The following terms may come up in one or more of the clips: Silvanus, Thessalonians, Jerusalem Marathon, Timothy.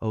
O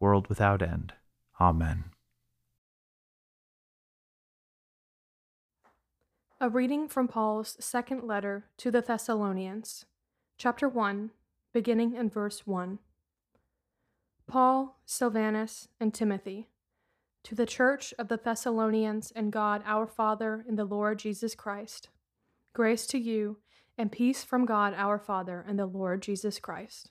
world without end. Amen. A reading from Paul's second letter to the Thessalonians, chapter 1, beginning in verse 1. Paul, Silvanus, and Timothy, to the church of the Thessalonians in God our Father and the Lord Jesus Christ, grace to you and peace from God our Father and the Lord Jesus Christ.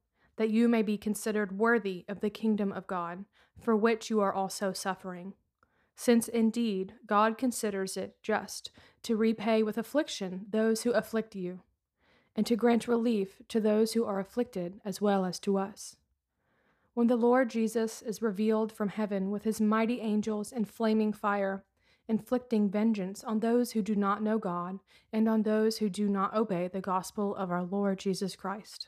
that you may be considered worthy of the kingdom of God, for which you are also suffering. Since indeed God considers it just to repay with affliction those who afflict you, and to grant relief to those who are afflicted as well as to us. When the Lord Jesus is revealed from heaven with his mighty angels in flaming fire, inflicting vengeance on those who do not know God and on those who do not obey the gospel of our Lord Jesus Christ.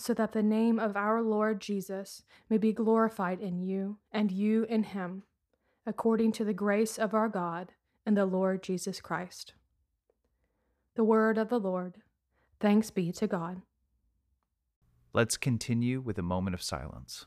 so that the name of our Lord Jesus may be glorified in you and you in him, according to the grace of our God and the Lord Jesus Christ. The word of the Lord. Thanks be to God. Let's continue with a moment of silence.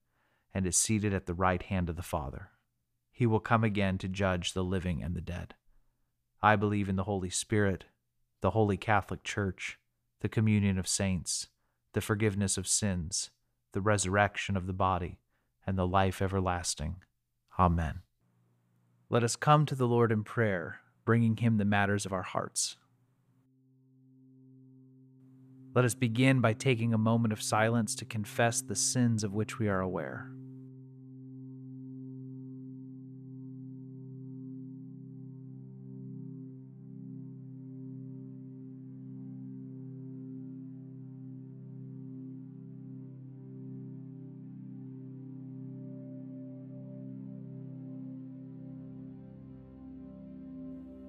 and is seated at the right hand of the Father. He will come again to judge the living and the dead. I believe in the Holy Spirit, the Holy Catholic Church, the communion of saints, the forgiveness of sins, the resurrection of the body, and the life everlasting. Amen. Let us come to the Lord in prayer, bringing him the matters of our hearts. Let us begin by taking a moment of silence to confess the sins of which we are aware.